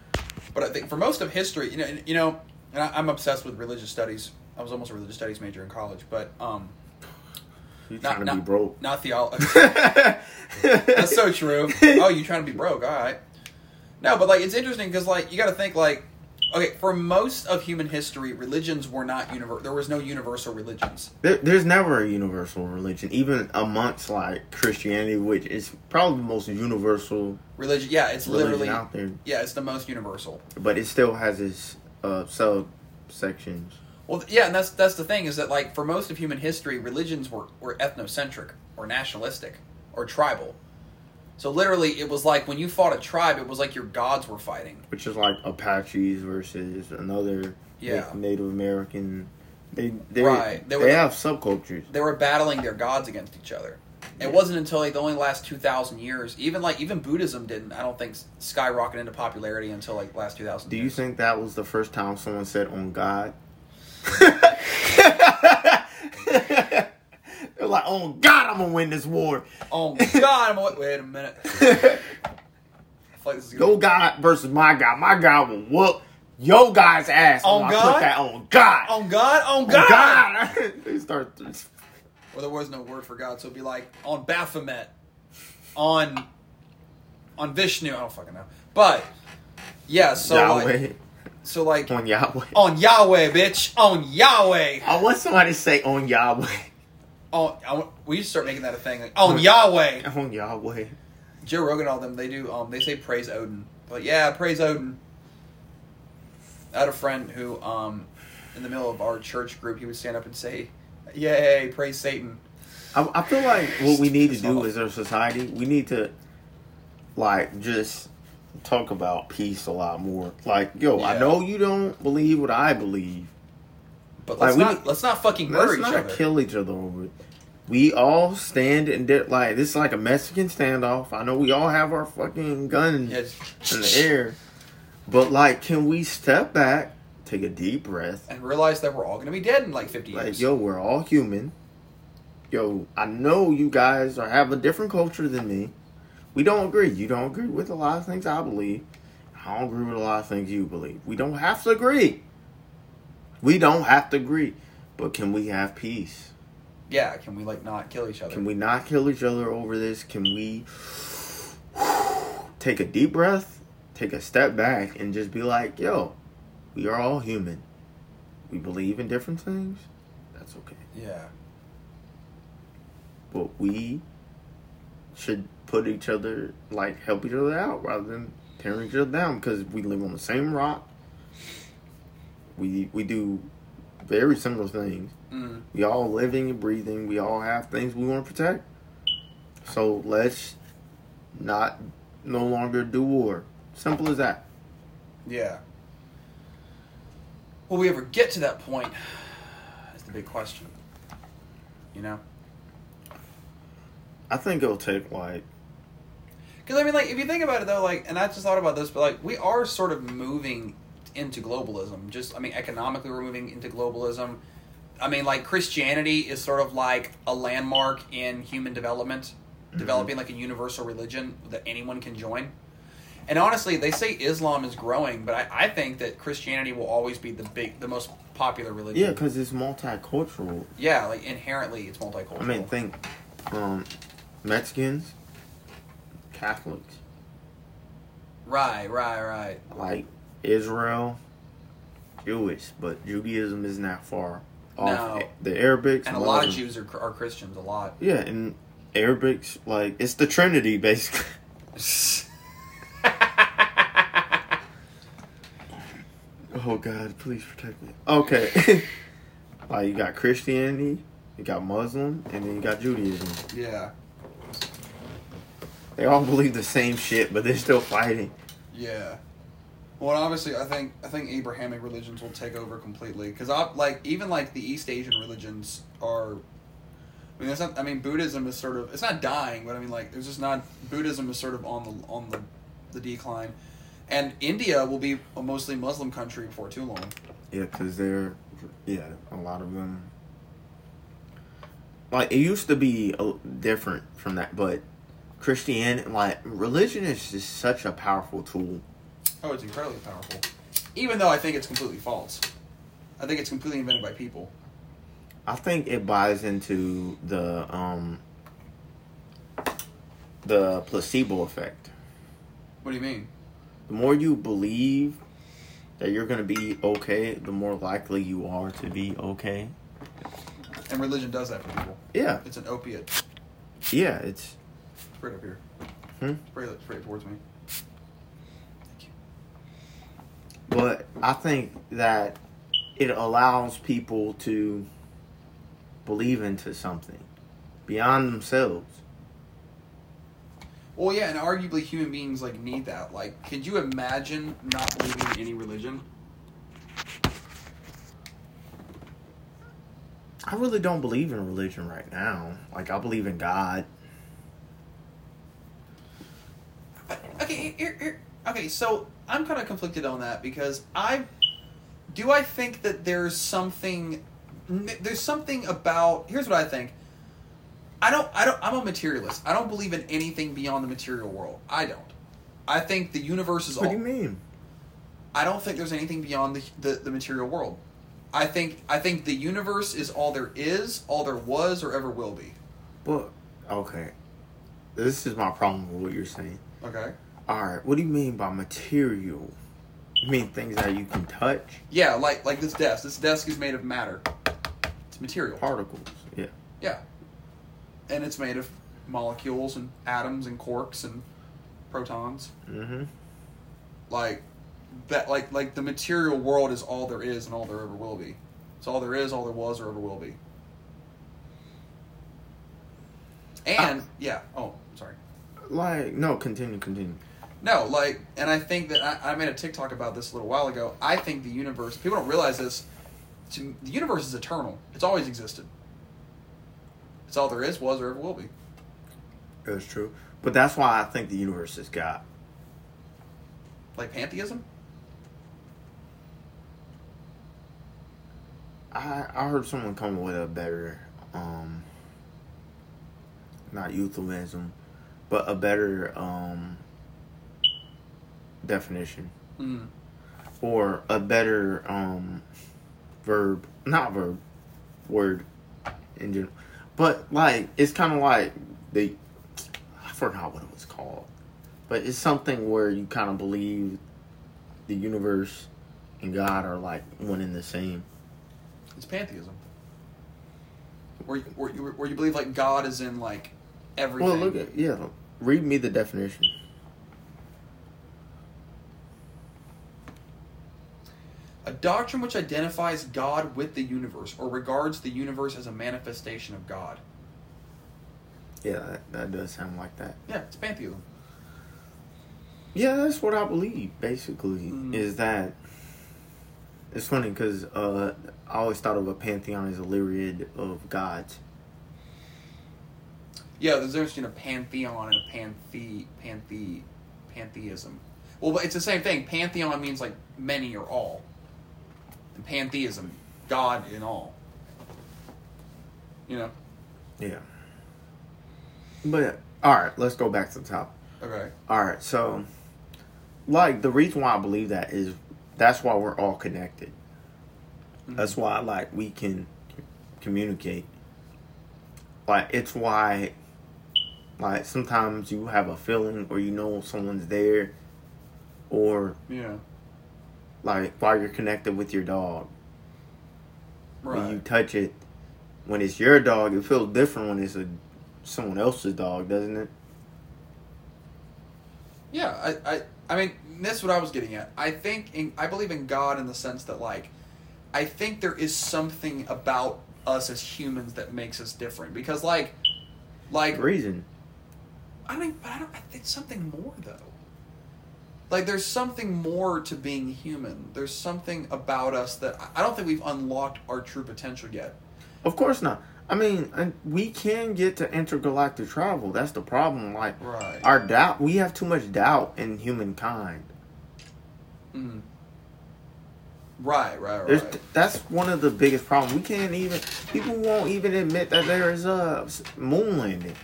But I think for most of history, you know, and I'm obsessed with religious studies. I was almost a religious studies major in college, but you're trying to be broke. Not theology. That's so true. Oh, you're trying to be broke? All right. No, but like it's interesting because like you got to think like, okay, for most of human history, religions were not universal. There was no universal religions. There's never a universal religion, even amongst like Christianity, which is probably the most universal religion. Yeah, it's literally out there. Yeah, it's the most universal. But it still has its subsections. Well, yeah, and that's the thing is that like for most of human history, religions were ethnocentric or nationalistic or tribal. So literally, it was like when you fought a tribe, it was like your gods were fighting. Which is like Apaches versus another Native American. They have subcultures. They were battling their gods against each other. Yeah. It wasn't until like the only last 2,000 years, even Buddhism didn't, I don't think, skyrocket into popularity until like last 2,000 years. Do you think that was the first time someone said on God? They're like, oh, God, I'm going to win this war. Oh, God, I'm going to... Wait a minute. Like this is your God versus my God. My God will whoop your guy's ass. Oh, God? I put that on God. On God? On God? On God. They start... Well, there was no word for God, so it'd be like, on Baphomet. On Vishnu. I don't fucking know. But, yeah, so... Yahweh. Like... On Yahweh. On Yahweh, bitch. On Yahweh. I want somebody to say on Yahweh. We used to start making that a thing. Like, on Yahweh. On Yahweh. Joe Rogan and all them, they do, they say praise Odin. But yeah, praise Odin. I had a friend who, in the middle of our church group, he would stand up and say, yay, praise Satan. I feel like what we need to do as a society, we need to, like, just talk about peace a lot more. Like, yo, yeah. I know you don't believe what I believe. But let's not fucking murder each other. Let's not kill each other over it. We all stand and like this is like a Mexican standoff. I know we all have our fucking guns in the air, But, like, can we step back, take a deep breath, and realize that we're all going to be dead in, like, 50 years? Like, yo, we're all human. Yo, I know you guys are, have a different culture than me. We don't agree. You don't agree with a lot of things I believe. I don't agree with a lot of things you believe. We don't have to agree. We don't have to agree. But can we have peace? Yeah, can we, like, not kill each other? Can we not kill each other over this? Can we take a deep breath, take a step back, and just be like, yo, we are all human. We believe in different things. That's okay. Yeah. But we should put each other, like, help each other out rather than tearing each other down, because we live on the same rock. We do very similar things. Mm. We all living and breathing. We all have things we want to protect. So let's not no longer do war. Simple as that. Yeah. Will we ever get to that point is the big question. You know? I think it'll take, like... Because, I mean, like, if you think about it, though, like... And I just thought about this, but, like, we are sort of moving into globalism. Just, I mean, economically we're moving into globalism. I mean, like, Christianity is sort of like a landmark in human development. Mm-hmm. Developing, like, a universal religion that anyone can join. And honestly, they say Islam is growing, but I think that Christianity will always be the most popular religion. Yeah, because it's multicultural. Yeah, like, inherently it's multicultural. I mean, think... Mexicans, Catholics. Right. Like, Israel, Jewish, but Judaism is not far off. No. The Arabics. And a lot of Jews are Christians, a lot. Yeah, and Arabics, like, it's the Trinity, basically. Oh, God, please protect me. Okay. Like, you got Christianity, you got Muslim, and then you got Judaism. Yeah. They all believe the same shit, but they're still fighting. Yeah. Well, obviously, I think Abrahamic religions will take over completely, because like even like the East Asian religions are. I mean, that's not. I mean, Buddhism is sort of, it's not dying, but I mean, like, there's just not. Buddhism is sort of on the decline, and India will be a mostly Muslim country before too long. Yeah, because a lot of them. Like, it used to be different from that, but. Christianity, like, religion is just such a powerful tool. Oh, it's incredibly powerful. Even though I think it's completely false. I think it's completely invented by people. I think it buys into the placebo effect. What do you mean? The more you believe that you're going to be okay, the more likely you are to be okay. And religion does that for people. Yeah. It's an opiate. Yeah, it's... Right up here. Spray it towards me. Thank you. But I think that it allows people to believe into something beyond themselves. Well, yeah, and arguably human beings, like, need that. Like, could you imagine not believing in any religion? I really don't believe in religion right now. Like, I believe in God. Okay, okay. So I'm kind of conflicted on that, because I think that there's something about. Here's what I think. I'm a materialist. I don't believe in anything beyond the material world. I don't. I think the universe is all. What do you mean? I don't think there's anything beyond the material world. I think the universe is all there is, all there was, or ever will be. But okay, this is my problem with what you're saying. Okay. Alright, what do you mean by material? You mean things that you can touch? Yeah, like this desk. This desk is made of matter. It's material. Particles, yeah. Yeah. And it's made of molecules and atoms and quarks and protons. Mm-hmm. Like, that, like the material world is all there is and all there ever will be. It's all there is, all there was, or ever will be. And, yeah, oh, sorry. Like, no, continue. No, like, and I think that I made a TikTok about this a little while ago. I think the universe, people don't realize this, the universe is eternal. It's always existed. It's all there is, was, or ever will be. That's true. But that's why I think the universe is God. Like pantheism? I heard someone come with a better, not euphemism, but a better definition. Mm. Or a better word in general. But, like, it's kind of like I forgot what it was called. But it's something where you kind of believe the universe and God are, like, one and the same. It's pantheism. Where you believe, like, God is in, like, everything. Well, read me the definition. A doctrine which identifies God with the universe, or regards the universe as a manifestation of God. Yeah, that does sound like that. Yeah, it's pantheism. Yeah, that's what I believe, basically, is that... It's funny, because I always thought of a pantheon as a myriad of gods. Yeah, there's a difference between a pantheon and a pantheism. Well, but it's the same thing. Pantheon means, like, many or all. And pantheism, God in all. You know? Yeah. But, alright, let's go back to the top. Okay. Alright, so, like, the reason why I believe that is that's why we're all connected. Mm-hmm. That's why, like, we can communicate. Like, it's why, like, sometimes you have a feeling or you know someone's there. Or, yeah, like, while you're connected with your dog. Right. When you touch it, when it's your dog, it feels different when it's someone else's dog, doesn't it? Yeah, I mean, that's what I was getting at. I believe in God in the sense that, like, I think there is something about us as humans that makes us different. Because, like... Reason. It's something more, though. Like, there's something more to being human. There's something about us that I don't think we've unlocked our true potential yet. Of course not. I mean, we can get to intergalactic travel. That's the problem. Like, right. Our doubt, we have too much doubt in humankind. Mm. Right. That's one of the biggest problems. People won't even admit that there is a moon landing.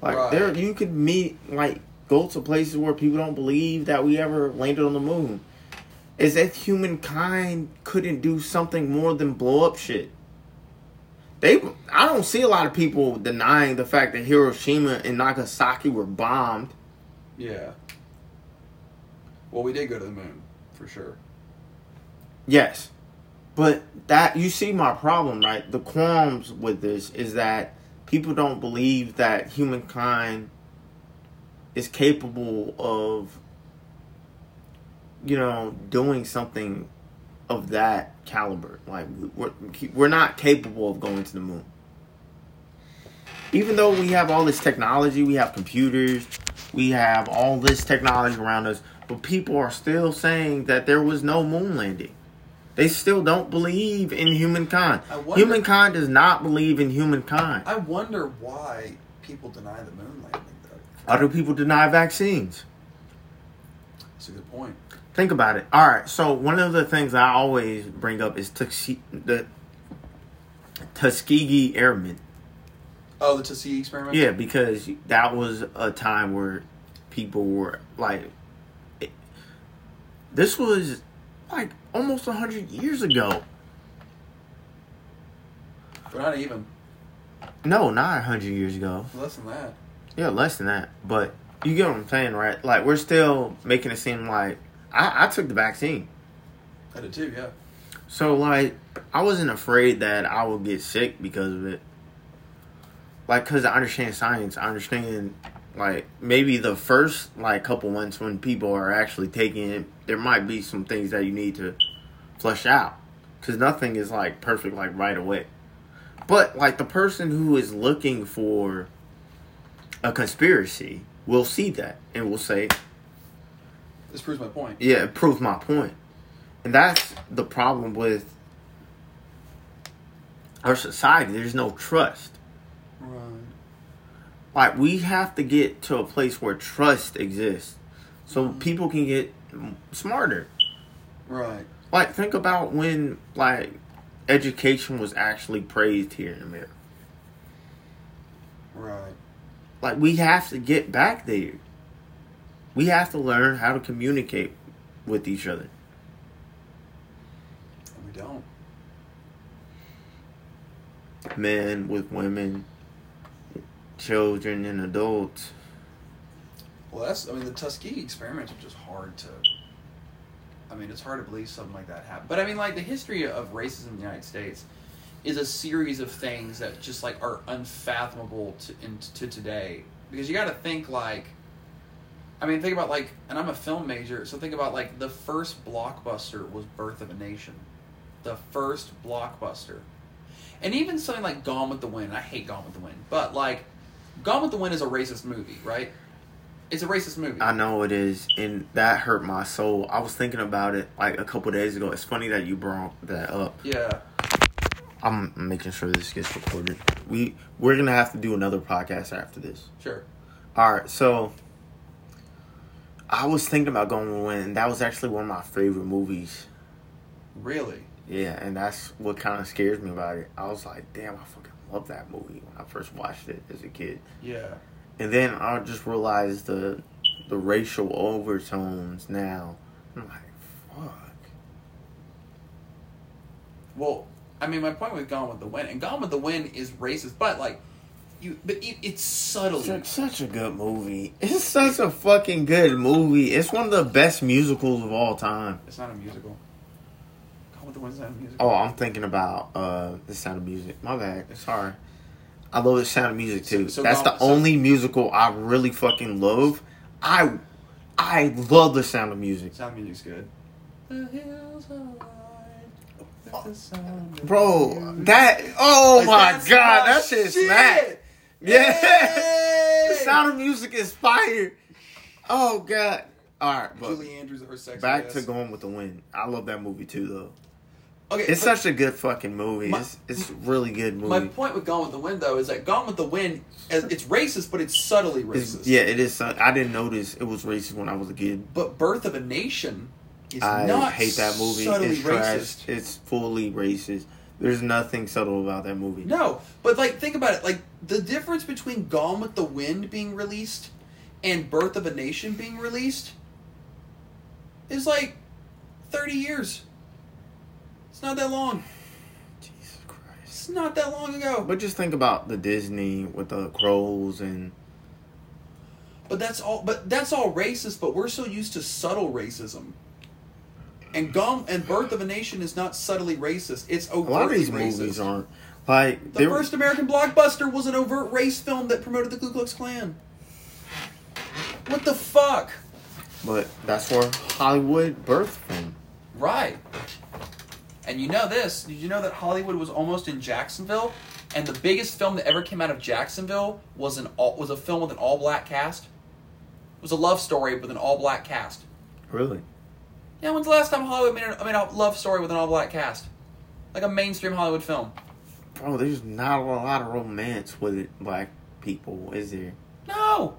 Like, right. There, you could meet, like, go to places where people don't believe that we ever landed on the moon. As if humankind couldn't do something more than blow up shit. I don't see a lot of people denying the fact that Hiroshima and Nagasaki were bombed. Yeah. Well, we did go to the moon, for sure. Yes. But that, you see my problem, right? The qualms with this is that people don't believe that humankind is capable of, you know, doing something of that caliber. Like, we're not capable of going to the moon. Even though we have all this technology, we have computers, we have all this technology around us, but people are still saying that there was no moon landing. They still don't believe in humankind. Humankind does not believe in humankind. I wonder why people deny the moon landing. Why do people deny vaccines? That's a good point. Think about it. All right, so one of the things I always bring up is the Tuskegee Airmen. Oh, the Tuskegee experiment? Yeah, because that was a time where people were like... This was like almost 100 years ago. But not even. No, not 100 years ago. Less than that. Yeah, less than that. But you get what I'm saying, right? Like, we're still making it seem like... I took the vaccine. I did too, yeah. So, like, I wasn't afraid that I would get sick because of it. Like, because I understand science. I understand, like, maybe the first, like, couple months when people are actually taking it, there might be some things that you need to flush out. Because nothing is, like, perfect, like, right away. But, like, the person who is looking for a conspiracy will see that and will say, this proves my point. Yeah, it proves my point. And that's the problem with our society. There's no trust. Right. Like, we have to get to a place where trust exists so people can get smarter. Right. Like, think about when, like, education was actually praised here in America. Right. Like, we have to get back there. We have to learn how to communicate with each other. We don't. Men with women, children, and adults. Well, that's, I mean, the Tuskegee experiments are just hard to, I mean, it's hard to believe something like that happened. But, I mean, like, the history of racism in the United States is a series of things that just, like, are unfathomable to today. Because you got to think, like, I mean, think about, like, and I'm a film major, so think about, like, the first blockbuster was Birth of a Nation. The first blockbuster. And even something like Gone with the Wind. I hate Gone with the Wind. But, like, Gone with the Wind is a racist movie, right? It's a racist movie. I know it is, and that hurt my soul. I was thinking about it, like, a couple days ago. It's funny that you brought that up. Yeah. I'm making sure this gets recorded. We're going to have to do another podcast after this. Sure. All right, so I was thinking about Gone with the Wind, and that was actually one of my favorite movies. Really? Yeah, and that's what kind of scares me about it. I was like, damn, I fucking love that movie when I first watched it as a kid. Yeah. And then I just realized the racial overtones now. I'm like, fuck. Well, I mean, my point with Gone with the Wind, and Gone with the Wind is racist, but, like, it's subtle. It's such a good movie. It's such a fucking good movie. It's one of the best musicals of all time. It's not a musical. Gone with the Wind's not a musical. Oh, I'm thinking about The Sound of Music. My bad. Sorry. I love The Sound of Music, too. That's the only musical I really fucking love. I love The Sound of Music. Sound of Music's good. The hills are alive with the sound of music. That... Oh, my God. That shit's mad. Yeah. The Sound of Music is fire. Oh, God. All right, but Julie Andrews and her sex. Back to Gone with the Wind. I love that movie, too, though. Okay, it's such a good fucking movie. It's a really good movie. My point with Gone with the Wind, though, is that Gone with the Wind, it's racist, but it's subtly racist. It is. I didn't notice it was racist when I was a kid. But Birth of a Nation is I hate that movie. It's racist. Trash. It's fully racist. There's nothing subtle about that movie. No, but, like, think about it. Like, the difference between Gone with the Wind being released and Birth of a Nation being released is, like, 30 years. It's not that long. Jesus Christ. It's not that long ago. But just think about the Disney with the crows and... But that's all racist, but we're so used to subtle racism. And Birth of a Nation is not subtly racist. It's overtly racist. A lot of these movies aren't. Like, the first American blockbuster was an overt race film that promoted the Ku Klux Klan. What the fuck? But that's where Hollywood birthed from. Right. And you know this. Did you know that Hollywood was almost in Jacksonville? And the biggest film that ever came out of Jacksonville was a film with an all-black cast? It was a love story with an all-black cast. Really? Yeah, when's the last time Hollywood made a love story with an all-black cast? Like a mainstream Hollywood film. Bro, there's not a lot of romance with black people, is there? No!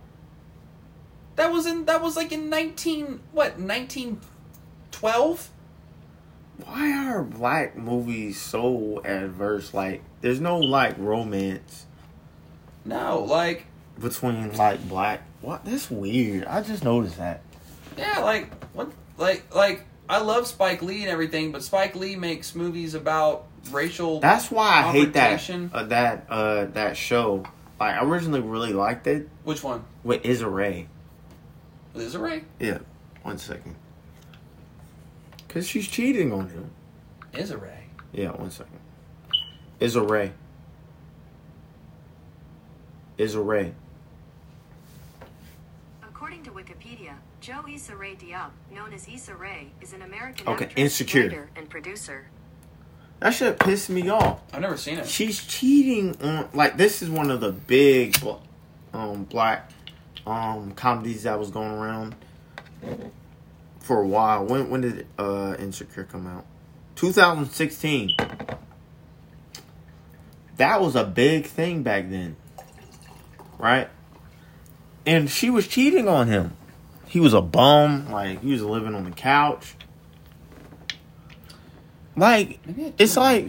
That was like in 1912? Why are black movies so adverse? Like, there's no, like, romance. No, like... Between, like, black... What? That's weird. I just noticed that. Yeah, like... What? Like, I love Spike Lee and everything, but Spike Lee makes movies about racial... That's why I hate that show. Like, I originally really liked it. Which one? With Issa Rae. With Issa Rae? Yeah. One second. Because she's cheating on him. Issa Rae. Yeah, one second. Issa Rae. Issa Rae. According to Wikipedia, Jo Issa Rae Diop, known as Issa Rae, is an American Insecure. Writer and producer. That shit pissed me off. I've never seen it. She's cheating on... Like, this is one of the big black comedies that was going around. For a while. When did Insecure come out? 2016. That was a big thing back then. Right? And she was cheating on him. He was a bum. Like, he was living on the couch. Like, it's like